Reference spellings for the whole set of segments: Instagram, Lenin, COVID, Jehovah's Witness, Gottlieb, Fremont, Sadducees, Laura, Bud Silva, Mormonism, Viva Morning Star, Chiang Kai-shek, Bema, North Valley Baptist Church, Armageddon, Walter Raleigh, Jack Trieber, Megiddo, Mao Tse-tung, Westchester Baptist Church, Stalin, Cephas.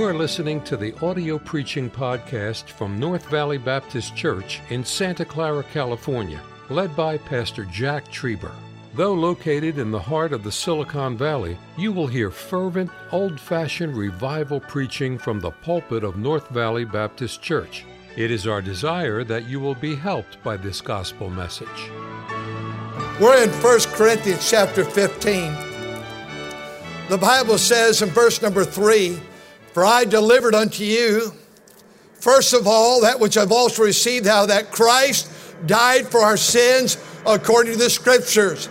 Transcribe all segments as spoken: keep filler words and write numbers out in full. You are listening to the audio preaching podcast from North Valley Baptist Church in Santa Clara, California, led by Pastor Jack Trieber. Though located in the heart of the Silicon Valley, you will hear fervent, old-fashioned revival preaching from the pulpit of North Valley Baptist Church. It is our desire that you will be helped by this gospel message. We're in First Corinthians chapter fifteen. The Bible says in verse number three, "For I delivered unto you, first of all, that which I've also received, how that Christ died for our sins according to the Scriptures,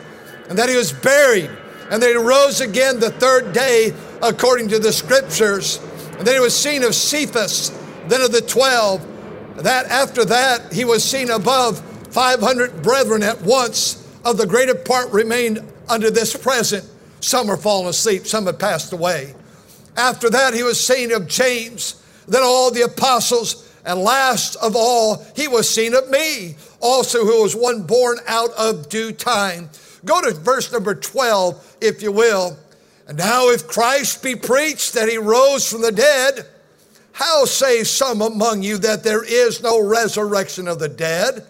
and that he was buried, and that he rose again the third day according to the Scriptures, and that he was seen of Cephas, then of the twelve, that after that he was seen above five hundred brethren at once, of the greater part remained unto this present. Some are fallen asleep, some have passed away. After that he was seen of James, then all the apostles, and last of all he was seen of me, also who was one born out of due time." Go to verse number twelve, if you will. "And now if Christ be preached that he rose from the dead, how say some among you that there is no resurrection of the dead?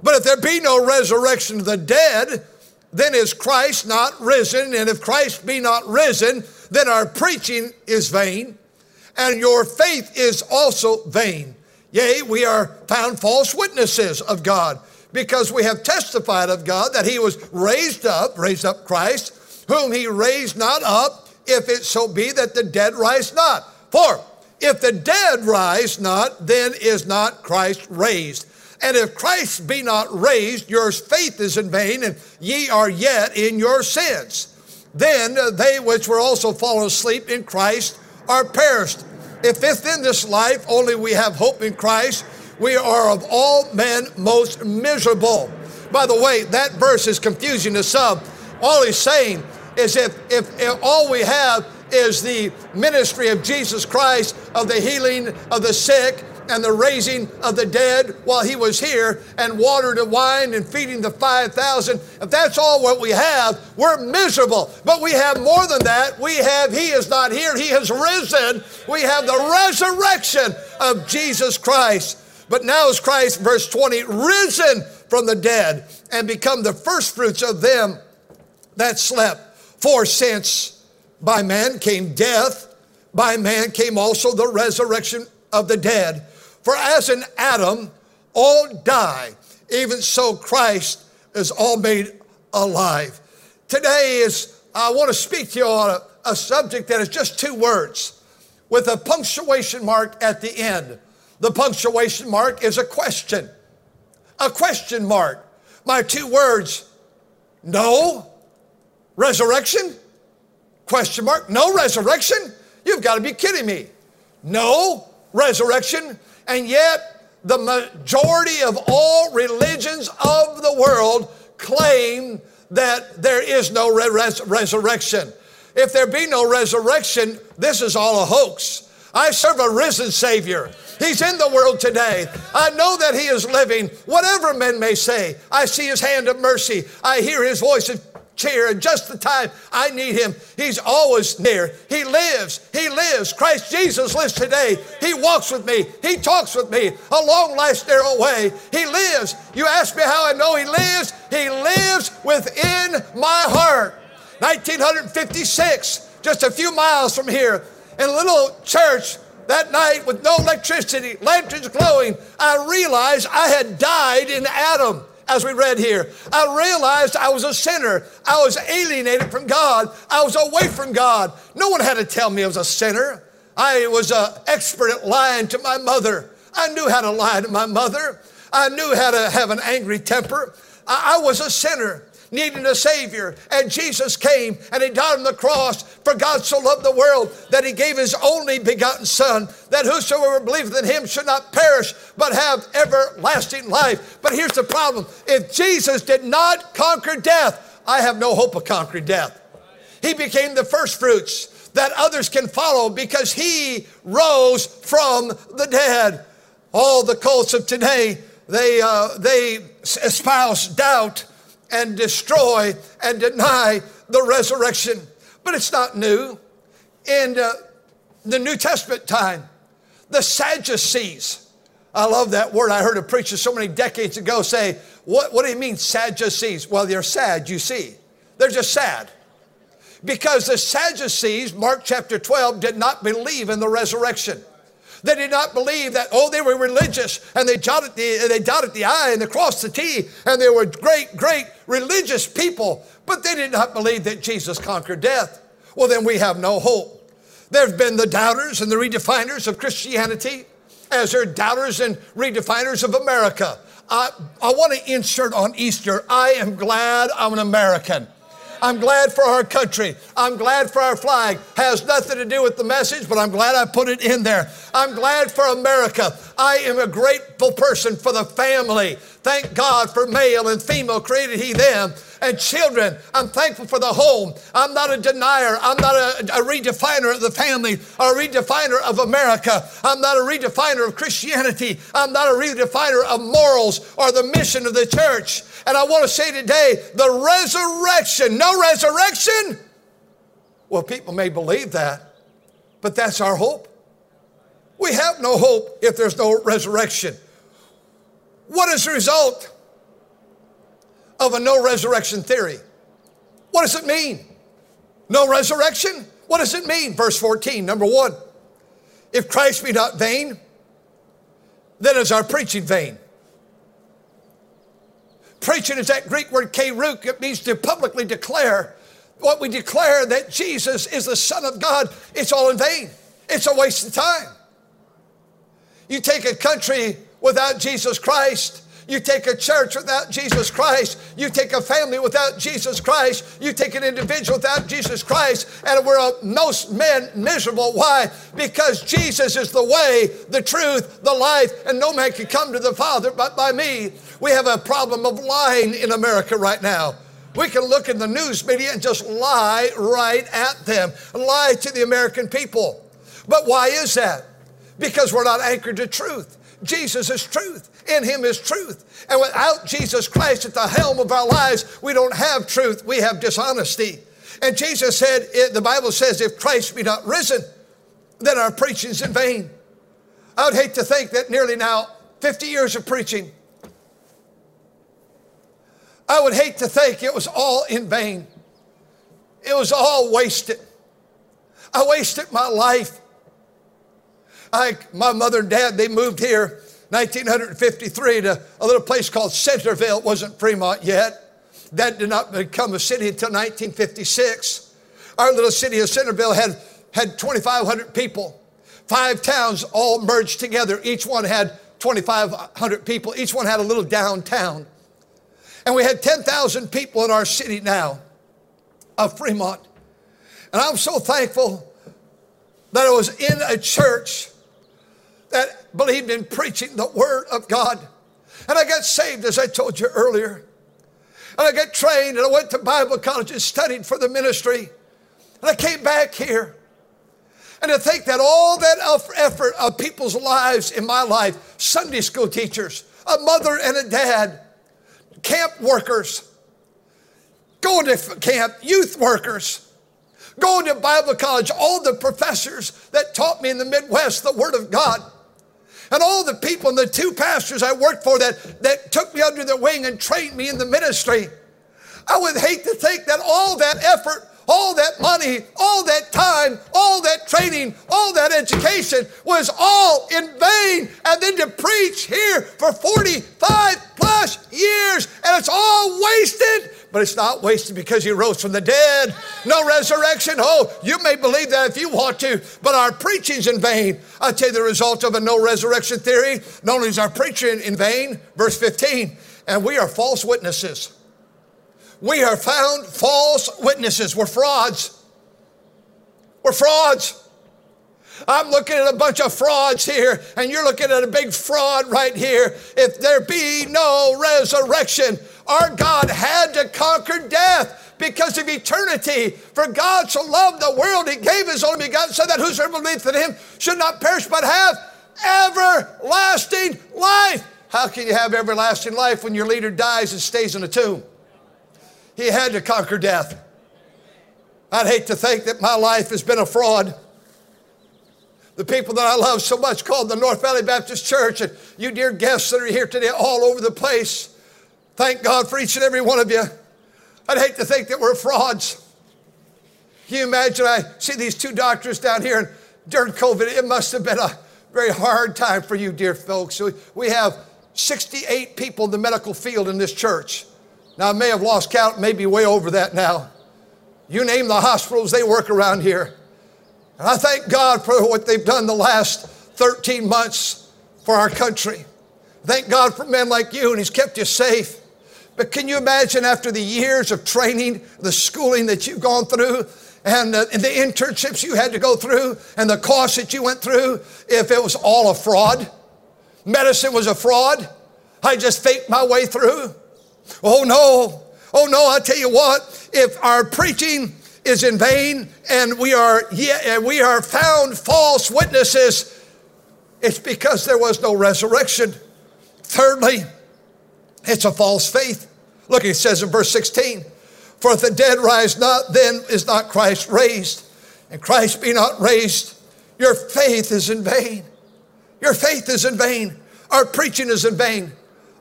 But if there be no resurrection of the dead, then is Christ not risen? And if Christ be not risen, then our preaching is vain, and your faith is also vain. Yea, we are found false witnesses of God, because we have testified of God that he was raised up," raised up Christ, "whom he raised not up, if it so be that the dead rise not. For if the dead rise not, then is not Christ raised. And if Christ be not raised, your faith is in vain, and ye are yet in your sins. Then they which were also fallen asleep in Christ are perished. If in this life only we have hope in Christ, we are of all men most miserable." By the way, that verse is confusing to some. All he's saying is if, if, if all we have is the ministry of Jesus Christ, of the healing of the sick, and the raising of the dead while he was here, and water to wine and feeding the five thousand. If that's all what we have, we're miserable. But we have more than that. We have, he is not here, he has risen. We have the resurrection of Jesus Christ. But now is Christ, verse twenty, risen from the dead and become the firstfruits of them that slept. For since by man came death, by man came also the resurrection of the dead. For as in Adam all die, even so Christ is all made alive. Today is, I want to speak to you on a, a subject that is just two words with a punctuation mark at the end. The punctuation mark is a question. A question mark. My two words, no resurrection? Question mark. No resurrection? You've got to be kidding me. No resurrection, and yet the majority of all religions of the world claim that there is no res- resurrection. If there be no resurrection, this is all a hoax. I serve a risen Savior. He's in the world today. I know that he is living, whatever men may say. I see his hand of mercy. I hear his voice of cheer, and just the time I need him, he's always near. He lives, he lives. Christ Jesus lives today. He walks with me, he talks with me. A long life's narrow way. He lives. You ask me how I know he lives? He lives within my heart. nineteen fifty-six, just a few miles from here, in a little church that night with no electricity, lanterns glowing, I realized I had died in Adam. As we read here, I realized I was a sinner. I was alienated from God. I was away from God. No one had to tell me I was a sinner. I was an expert at lying to my mother. I knew how to lie to my mother. I knew how to have an angry temper. I, I was a sinner needing a Savior. And Jesus came and he died on the cross. For God so loved the world that he gave his only begotten Son, that whosoever believeth in him should not perish, but have everlasting life. But here's the problem. If Jesus did not conquer death, I have no hope of conquering death. He became the first fruits that others can follow because he rose from the dead. All the cults of today, they, uh, they espouse doubt and destroy and deny the resurrection. But it's not new. In uh, the New Testament time, the Sadducees. I love that word. I heard a preacher so many decades ago say, what, what do you mean Sadducees? Well, they're sad, you see. They're just sad. Because the Sadducees, Mark chapter twelve, did not believe in the resurrection. They did not believe that, oh, they were religious, and they jotted the, they dotted the I and they crossed the T, and they were great, great religious people, but they did not believe that Jesus conquered death. Well, then we have no hope. There have been the doubters and the redefiners of Christianity, as there are doubters and redefiners of America. I, I want to insert on Easter, I am glad I'm an American. I'm glad for our country. I'm glad for our flag. Has nothing to do with the message, but I'm glad I put it in there. I'm glad for America. I am a grateful person for the family. Thank God for male and female created he them. And children, I'm thankful for the home. I'm not a denier. I'm not a, a redefiner of the family or a redefiner of America. I'm not a redefiner of Christianity. I'm not a redefiner of morals or the mission of the church. And I want to say today, the resurrection, no resurrection? Well, people may believe that, but that's our hope. We have no hope if there's no resurrection. What is the result of a no resurrection theory? What does it mean? No resurrection? What does it mean? Verse fourteen, number one, if Christ be not vain, then is our preaching vain. Preaching is that Greek word keruk. It means to publicly declare. What we declare that Jesus is the Son of God, it's all in vain. It's a waste of time. You take a country without Jesus Christ. You take a church without Jesus Christ. You take a family without Jesus Christ. You take an individual without Jesus Christ. And we're most men miserable. Why? Because Jesus is the way, the truth, the life, and no man can come to the Father but by me. We have a problem of lying in America right now. We can look in the news media and just lie right at them, lie to the American people. But why is that? Because we're not anchored to truth. Jesus is truth. In him is truth. And without Jesus Christ at the helm of our lives, we don't have truth. We have dishonesty. And Jesus said, the Bible says, if Christ be not risen, then our preaching's in vain. I would hate to think that nearly now fifty years of preaching, I would hate to think it was all in vain. It was all wasted. I wasted my life. I, my mother and dad, they moved here nineteen fifty-three to a little place called Centerville. It wasn't Fremont yet. That did not become a city until nineteen fifty-six. Our little city of Centerville had, had twenty-five hundred people. Five towns all merged together. Each one had twenty-five hundred people. Each one had a little downtown. And we had ten thousand people in our city now of Fremont. And I'm so thankful that I was in a church that believed in preaching the word of God. And I got saved, as I told you earlier. And I got trained and I went to Bible college and studied for the ministry. And I came back here. And to think that all that effort of people's lives in my life, Sunday school teachers, a mother and a dad, camp workers, going to camp, youth workers, going to Bible college, all the professors that taught me in the Midwest the Word of God, and all the people and the two pastors I worked for that, that took me under their wing and trained me in the ministry. I would hate to think that all that effort, all that money, all that time, all that training, all that education was all in vain. And then to preach here for forty-five plus years and it's all wasted. But it's not wasted because he rose from the dead. No resurrection. Oh, you may believe that if you want to, but our preaching's in vain. I'll tell you the result of a no resurrection theory. Not only is our preaching in vain, verse fifteen, and we are false witnesses. We are found false witnesses. We're frauds. We're frauds. I'm looking at a bunch of frauds here, and you're looking at a big fraud right here. If there be no resurrection, our God had to conquer death because of eternity. For God so loved the world, he gave his only begotten Son, that whosoever believeth in him should not perish but have everlasting life. How can you have everlasting life when your leader dies and stays in a tomb? He had to conquer death. I'd hate to think that my life has been a fraud. the people that I love so much called the North Valley Baptist Church, and you dear guests that are here today all over the place, thank God for each and every one of you. I'd hate to think that we're frauds. Can you imagine? I see these two doctors down here, and during COVID, it must have been a very hard time for you, dear folks. We have sixty-eight people in the medical field in this church. Now, I may have lost count, maybe way over that now. You name the hospitals, they work around here. And I thank God for what they've done the last thirteen months for our country. Thank God for men like you, and He's kept you safe. But can you imagine after the years of training, the schooling that you've gone through, and the, and the internships you had to go through, and the costs that you went through, if it was all a fraud? Medicine was a fraud. I just faked my way through. Oh no, oh no, I tell you what, if our preaching is in vain and we are, yeah, we are found false witnesses, it's because there was no resurrection. Thirdly, it's a false faith. Look, it says in verse sixteen, for if the dead rise not, then is not Christ raised. And Christ be not raised, your faith is in vain. Your faith is in vain. Our preaching is in vain.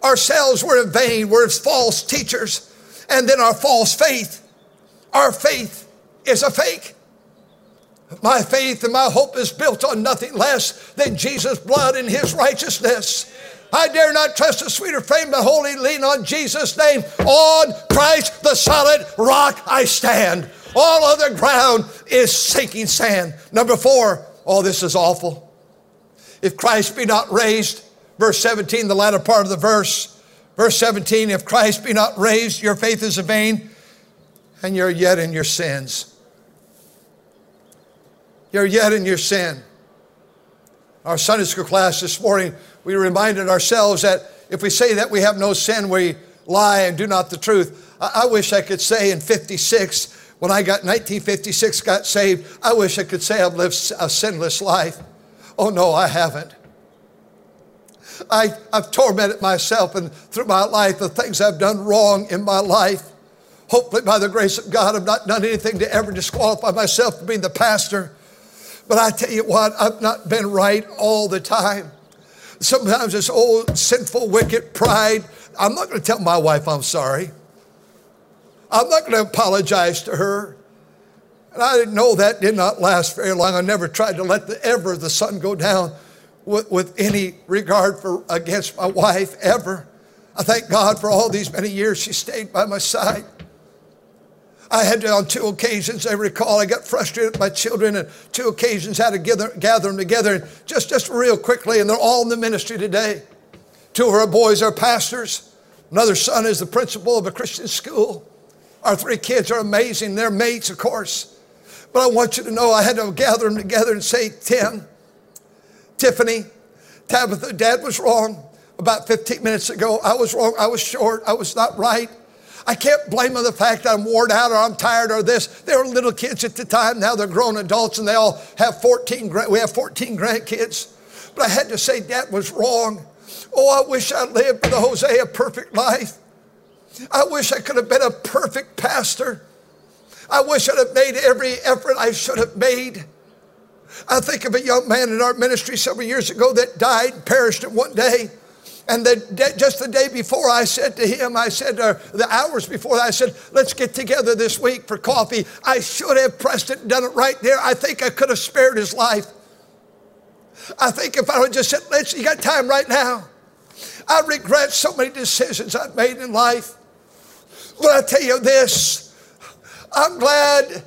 Ourselves were in vain. We're false teachers. And then our false faith. Our faith is a fake. My faith and my hope is built on nothing less than Jesus' blood and His righteousness. I dare not trust a sweeter frame, but wholly lean on Jesus' name. On Christ, the solid rock, I stand. All other ground is sinking sand. Number four, oh, this is awful. If Christ be not raised, verse seventeen, the latter part of the verse, verse seventeen, if Christ be not raised, your faith is in vain, and you're yet in your sins. You're yet in your sin. Our Sunday school class this morning, we reminded ourselves that if we say that we have no sin, we lie and do not the truth. I, I wish I could say in fifty-six, when I got nineteen fifty-six, got saved, I wish I could say I've lived a sinless life. Oh no, I haven't. I, I've tormented myself and through my life, the things I've done wrong in my life. Hopefully by the grace of God, I've not done anything to ever disqualify myself from being the pastor. But I tell you what, I've not been right all the time. Sometimes this old sinful, wicked pride. I'm not going to tell my wife I'm sorry. I'm not going to apologize to her. And I didn't know that did not last very long. I never tried to let the, ever the sun go down with, with any regard for against my wife ever. I thank God for all these many years she stayed by my side. I had to, on two occasions, I recall, I got frustrated with my children, and two occasions had to gather, gather them together, and just, just real quickly, and they're all in the ministry today. Two of our boys are pastors. Another son is the principal of a Christian school. Our three kids are amazing. They're mates, of course. But I want you to know I had to gather them together and say, Tim, Tiffany, Tabitha, Dad was wrong. About fifteen minutes ago, I was wrong. I was short. I was not right. I can't blame them the fact that I'm worn out or I'm tired or this. They were little kids at the time. Now they're grown adults and they all have fourteen, we have fourteen grandkids. But I had to say that was wrong. Oh, I wish I lived for the Hosea perfect life. I wish I could have been a perfect pastor. I wish I'd have made every effort I should have made. I think of a young man in our ministry several years ago that died and perished in one day. And the, just the day before, I said to him, I said, uh, the hours before, I said, let's get together this week for coffee. I should have pressed it and done it right there. I think I could have spared his life. I think if I would just said, let's, you got time right now. I regret so many decisions I've made in life. But I tell you this, I'm glad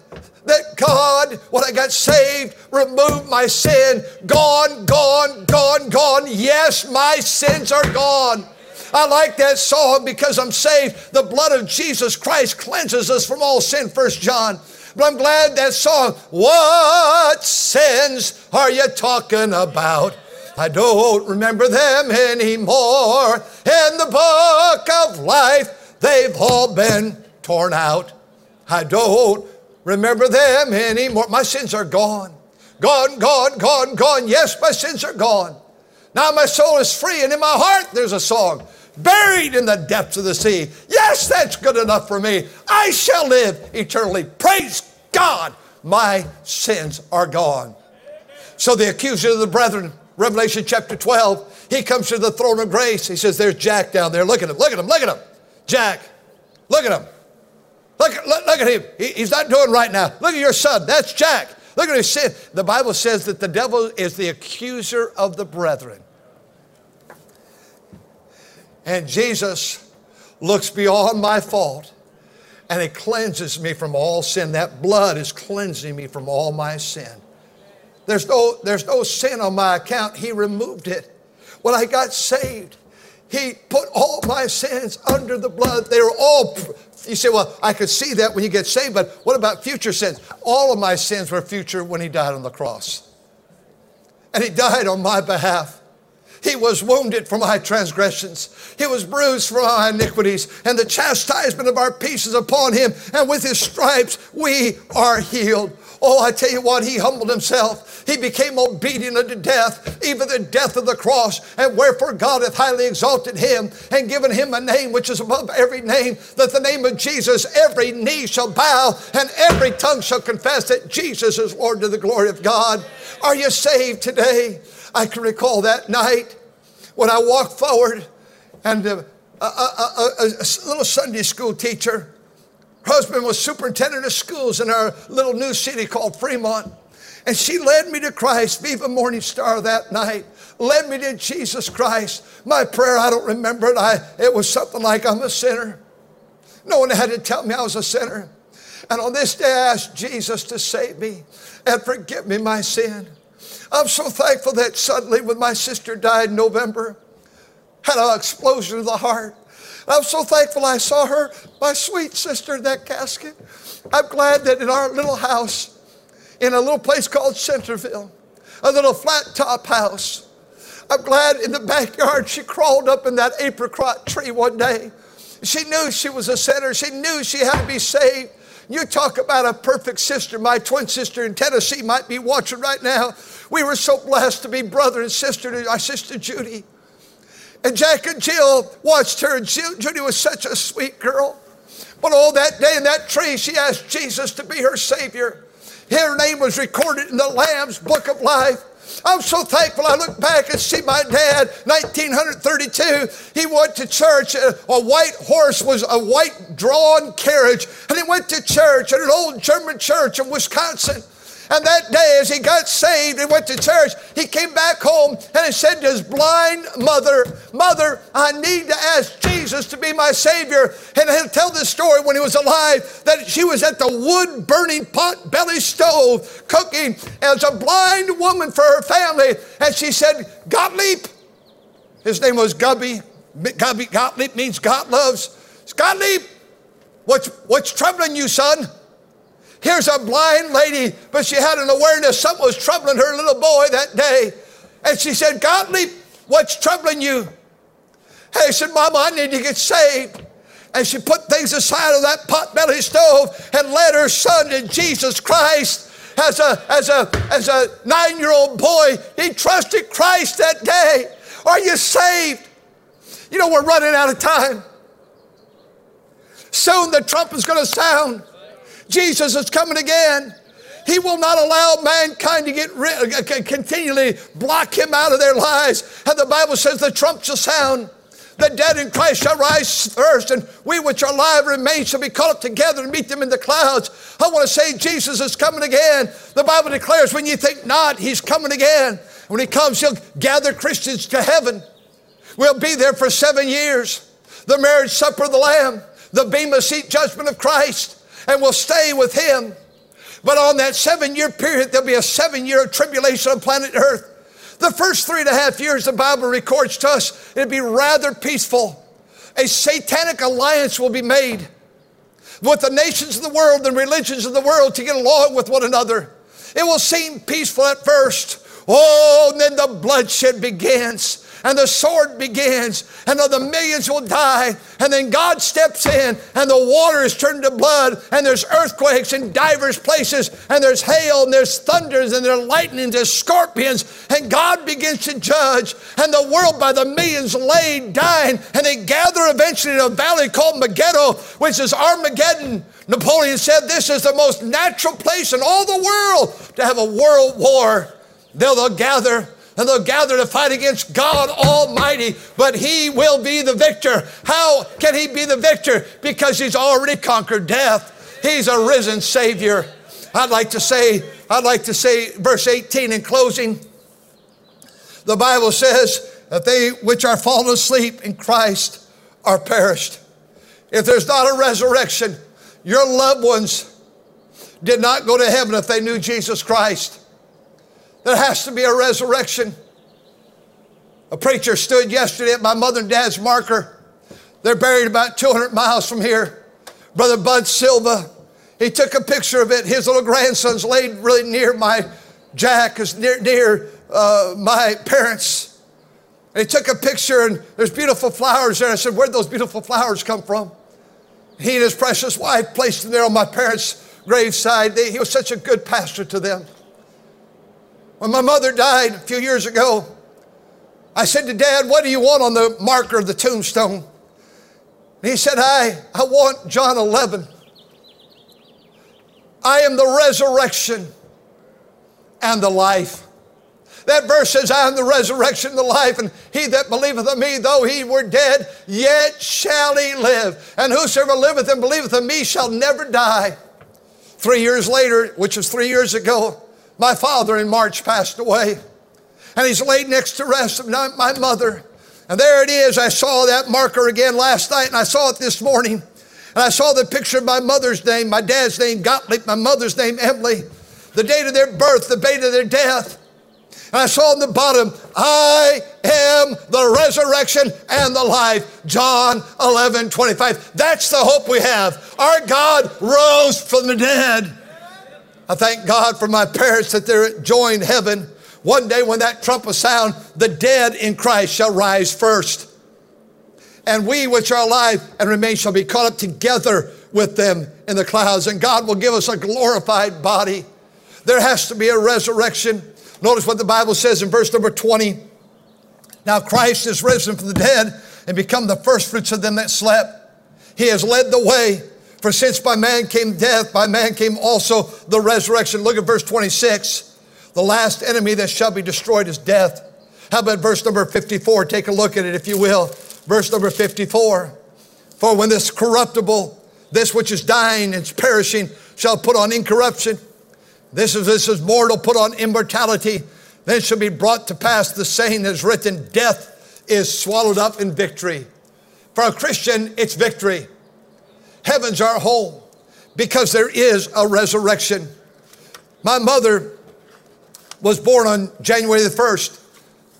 that God, when I got saved, removed my sin. Gone, gone, gone, gone. Yes, my sins are gone. I like that song because I'm saved. The blood of Jesus Christ cleanses us from all sin, First John. But I'm glad that song, what sins are you talking about? I don't remember them anymore. In the book of life, they've all been torn out. I don't remember them anymore. My sins are gone. Gone, gone, gone, gone. Yes, my sins are gone. Now my soul is free, and in my heart there's a song. Buried in the depths of the sea. Yes, that's good enough for me. I shall live eternally. Praise God. My sins are gone. So the accuser of the brethren, Revelation chapter twelve, he comes to the throne of grace. He says, there's Jack down there. Look at him, look at him, look at him. Jack, look at him. Look, look, look at him. He, he's not doing right now. Look at your son. That's Jack. Look at his sin. The Bible says that the devil is the accuser of the brethren. And Jesus looks beyond my fault, and it cleanses me from all sin. That blood is cleansing me from all my sin. There's no, there's no sin on my account. He removed it. When I got saved, he put all my sins under the blood. They were all... You say, well, I could see that when you get saved, but what about future sins? All of my sins were future when he died on the cross. And he died on my behalf. He was wounded for my transgressions. He was bruised for my iniquities. And the chastisement of our peace is upon him. And with his stripes, we are healed. Oh, I tell you what, he humbled himself. He became obedient unto death, even the death of the cross. And wherefore God hath highly exalted him and given him a name which is above every name, that the name of Jesus every knee shall bow and every tongue shall confess that Jesus is Lord to the glory of God. Are you saved today? I can recall that night when I walked forward and a, a, a, a, a little Sunday school teacher, her husband was superintendent of schools in our little new city called Fremont. And she led me to Christ, Viva Morning Star, that night. Led me to Jesus Christ. My prayer, I don't remember it. I, it was something like, I'm a sinner. No one had to tell me I was a sinner. And on this day, I asked Jesus to save me and forgive me my sin. I'm so thankful that suddenly when my sister died in November, had an explosion of the heart. I'm so thankful I saw her, my sweet sister, in that casket. I'm glad that in our little house, in a little place called Centerville, a little flat top house, I'm glad in the backyard she crawled up in that apricot tree one day. She knew she was a sinner. She knew she had to be saved. You talk about a perfect sister. My twin sister in Tennessee might be watching right now. We were so blessed to be brother and sister to our sister Judy. And Jack and Jill watched her. And Judy was such a sweet girl. But all that day in that tree, she asked Jesus to be her Savior. Her name was recorded in the Lamb's Book of Life. I'm so thankful. I look back and see my dad, nineteen thirty-two. He went to church. A, a white horse was a white drawn carriage. And he went to church at an old German church in Wisconsin. And that day, as he got saved and went to church, he came back home and he said to his blind mother, Mother, I need to ask Jesus to be my Savior. And he'll tell this story when he was alive, that she was at the wood-burning pot-belly stove cooking as a blind woman for her family. And she said, Gottlieb. His name was Gubby. Gubby Gottlieb means God loves. Gottlieb, what's, what's troubling you, son? Here's a blind lady, but she had an awareness something was troubling her little boy that day. And she said, Gottlieb, what's troubling you? And he said, Mama, I need to get saved. And she put things aside on that pot-belly stove and led her son to Jesus Christ. As a, as a, as a nine-year-old boy, he trusted Christ that day. Are you saved? You know, we're running out of time. Soon the trumpet's going to sound. Jesus is coming again. He will not allow mankind to get rid, continually block him out of their lives. And the Bible says the trump shall sound. The dead in Christ shall rise first, and we which are alive remain shall be caught up together and meet them in the clouds. I want to say Jesus is coming again. The Bible declares when you think not, he's coming again. When he comes, he'll gather Christians to heaven. We'll be there for seven years. The marriage supper of the Lamb, the Bema seat judgment of Christ. And we'll stay with him. But on that seven-year period, there'll be a seven-year tribulation on planet Earth. The first three and a half years the Bible records to us, it'll be rather peaceful. A satanic alliance will be made with the nations of the world and religions of the world to get along with one another. It will seem peaceful at first. Oh, and then the bloodshed begins. And the sword begins, and the millions will die. And then God steps in, and the water is turned to blood, and there's earthquakes in divers places, and there's hail, and there's thunders, and there's lightnings, there's scorpions, and God begins to judge. And the world by the millions laid, dying, and they gather eventually in a valley called Megiddo, which is Armageddon. Napoleon said this is the most natural place in all the world to have a world war. They'll, they'll gather, and they'll gather to fight against God Almighty, but He will be the victor. How can He be the victor? Because He's already conquered death. He's a risen Savior. I'd like to say, I'd like to say verse eighteen in closing. The Bible says that they which are fallen asleep in Christ are perished. If there's not a resurrection, your loved ones did not go to heaven if they knew Jesus Christ. There has to be a resurrection. A preacher stood yesterday at my mother and dad's marker. They're buried about two hundred miles from here. Brother Bud Silva, he took a picture of it. His little grandson's laid really near my, Jack is near, near uh, my parents. And he took a picture, and there's beautiful flowers there. I said, where'd those beautiful flowers come from? He and his precious wife placed them there on my parents' graveside. They, he was such a good pastor to them. When my mother died a few years ago, I said to Dad, what do you want on the marker of the tombstone? And he said, I, I want John eleven. I am the resurrection and the life. That verse says, I am the resurrection and the life, and he that believeth in me, though he were dead, yet shall he live. And whosoever liveth and believeth in me shall never die. Three years later, which was three years ago, my father in March passed away, and he's laid next to the rest of my mother. And there it is. I saw that marker again last night, and I saw it this morning. And I saw the picture of my mother's name, my dad's name, Gottlieb, my mother's name, Emily, the date of their birth, the date of their death. And I saw on the bottom, I am the resurrection and the life, John eleven twenty-five. That's the hope we have. Our God rose from the dead. I thank God for my parents that they're joined heaven. One day when that trumpet sound, the dead in Christ shall rise first. And we which are alive and remain shall be caught up together with them in the clouds. And God will give us a glorified body. There has to be a resurrection. Notice what the Bible says in verse number twenty. Now Christ is risen from the dead and become the firstfruits of them that slept. He has led the way. For since by man came death, by man came also the resurrection. Look at verse twenty-six. The last enemy that shall be destroyed is death. How about verse number fifty-four? Take a look at it, if you will. Verse number fifty-four. For when this corruptible, this which is dying and perishing, shall put on incorruption, this is, this is mortal, put on immortality, then shall be brought to pass the saying that is written, death is swallowed up in victory. For a Christian, it's victory. Heaven's our home because there is a resurrection. My mother was born on January the first,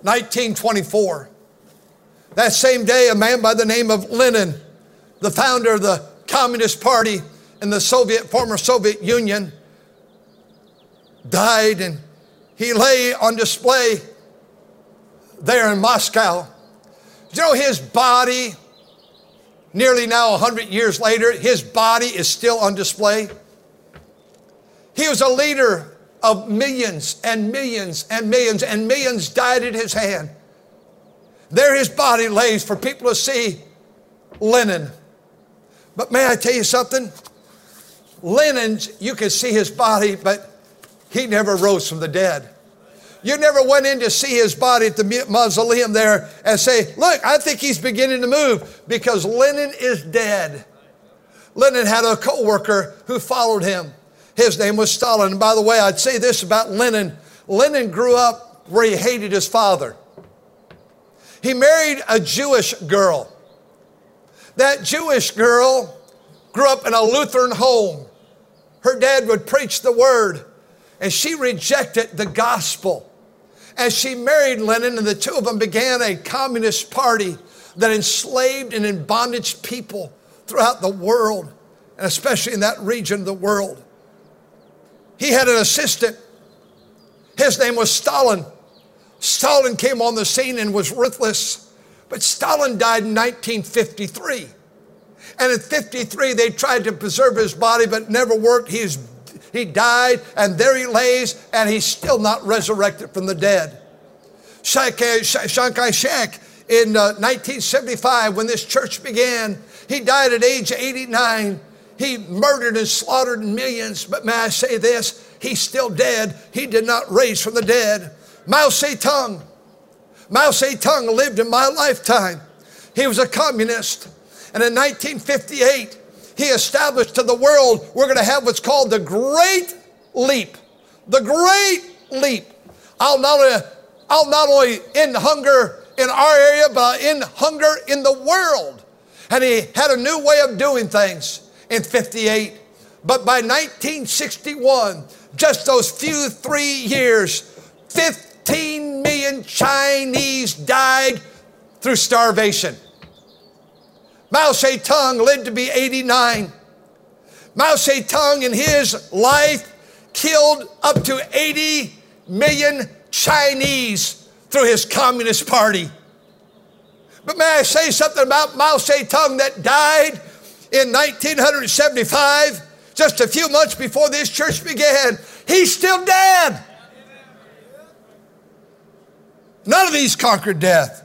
nineteen twenty-four. That same day, a man by the name of Lenin, the founder of the Communist Party in the Soviet, former Soviet Union, died, and he lay on display there in Moscow. You know, his body, nearly now one hundred years later, his body is still on display. He was a leader of millions and millions and millions, and millions died at his hand. There his body lays for people to see, Lenin. But may I tell you something? Lenin's, you can see his body, but he never rose from the dead. You never went in to see his body at the mausoleum there and say, look, I think he's beginning to move, because Lenin is dead. Lenin had a co-worker who followed him. His name was Stalin. And by the way, I'd say this about Lenin. Lenin grew up where he hated his father. He married a Jewish girl. That Jewish girl grew up in a Lutheran home. Her dad would preach the word, and she rejected the gospel. And she married Lenin, and the two of them began a communist party that enslaved and in bondage people throughout the world, and especially in that region of the world. He had an assistant. His name was Stalin. Stalin came on the scene and was ruthless, but Stalin died in nineteen fifty-three. And in fifty-three, they tried to preserve his body, but never worked. He was He died, and there he lays, and he's still not resurrected from the dead. Chiang Kai-shek in uh, nineteen seventy-five, when this church began, he died at age eighty-nine. He murdered and slaughtered millions, but may I say this, he's still dead. He did not raise from the dead. Mao Tse-tung. Mao Tse-tung lived in my lifetime. He was a communist. And in nineteen fifty-eight, he established to the world, we're going to have what's called the Great Leap. The Great Leap. I'll not only, I'll not only end hunger in our area, but I'll end hunger in the world. And he had a new way of doing things in fifty-eight. But by nineteen sixty-one, just those few three years, fifteen million Chinese died through starvation. Mao Tse-tung lived to be eighty-nine. Mao Tse-tung in his life killed up to eighty million Chinese through his Communist Party. But may I say something about Mao Tse-tung that died in nineteen seventy-five, just a few months before this church began? He's still dead. None of these conquered death.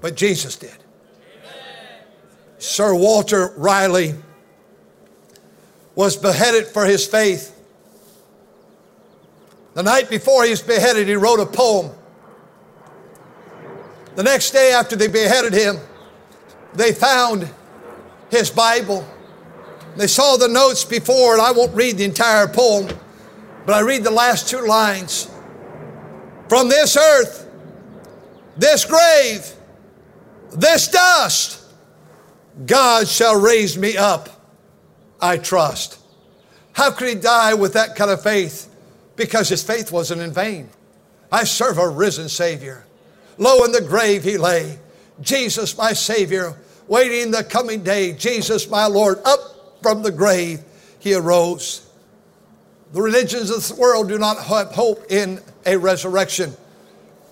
But Jesus did. Amen. Sir Walter Raleigh was beheaded for his faith. The night before he was beheaded, he wrote a poem. The next day after they beheaded him, they found his Bible. They saw the notes before, and I won't read the entire poem, but I read the last two lines. From this earth, this grave, this dust, God shall raise me up, I trust. How could he die with that kind of faith? Because his faith wasn't in vain. I serve a risen Savior. Low in the grave he lay. Jesus, my Savior, waiting the coming day. Jesus, my Lord, up from the grave he arose. The religions of this world do not have hope in a resurrection.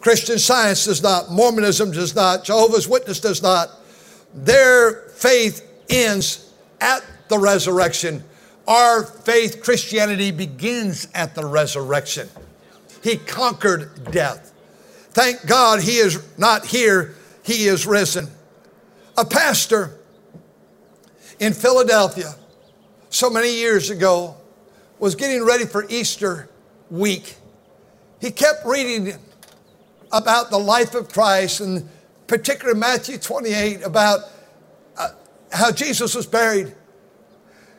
Christian Science does not. Mormonism does not. Jehovah's Witness does not. Their faith ends at the resurrection. Our faith, Christianity, begins at the resurrection. He conquered death. Thank God he is not here. He is risen. A pastor in Philadelphia so many years ago was getting ready for Easter week. He kept reading about the life of Christ, and particularly Matthew twenty-eight, about uh, how Jesus was buried,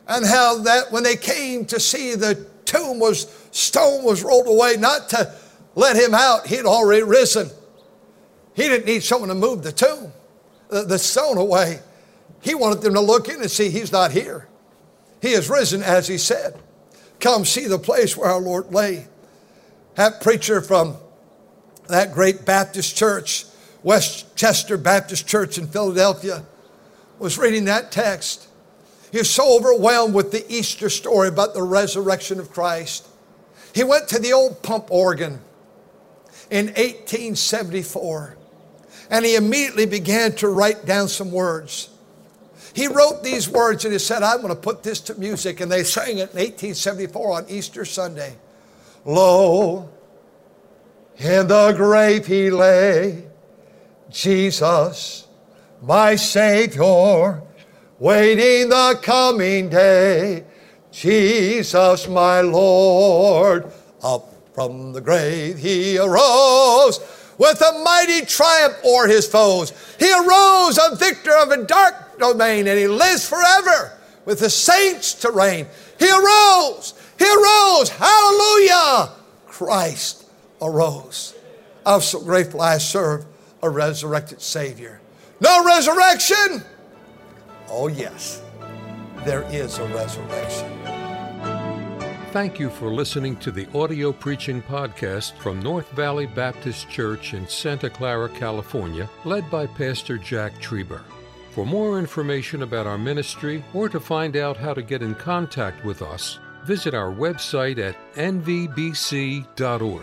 and how that when they came to see the tomb was, stone was rolled away, not to let him out, he had already risen. He didn't need someone to move the tomb, the, the stone away. He wanted them to look in and see he's not here. He is risen as he said. Come see the place where our Lord lay. That preacher from that great Baptist church, Westchester Baptist Church in Philadelphia, was reading that text. He was so overwhelmed with the Easter story about the resurrection of Christ. He went to the old pump organ in eighteen seventy-four, and he immediately began to write down some words. He wrote these words and he said, I'm going to put this to music. And they sang it in eighteen seventy-four on Easter Sunday. Lo, in the grave he lay, Jesus, my Savior, waiting the coming day. Jesus, my Lord, up from the grave he arose with a mighty triumph o'er his foes. He arose a victor of a dark domain, and he lives forever with the saints to reign. He arose, he arose, hallelujah, Christ arose. I'm so grateful I serve a resurrected Savior. No resurrection? Oh yes, there is a resurrection. Thank you for listening to the audio preaching podcast from North Valley Baptist Church in Santa Clara, California, led by Pastor Jack Trieber. For more information about our ministry or to find out how to get in contact with us, visit our website at n v b c dot org.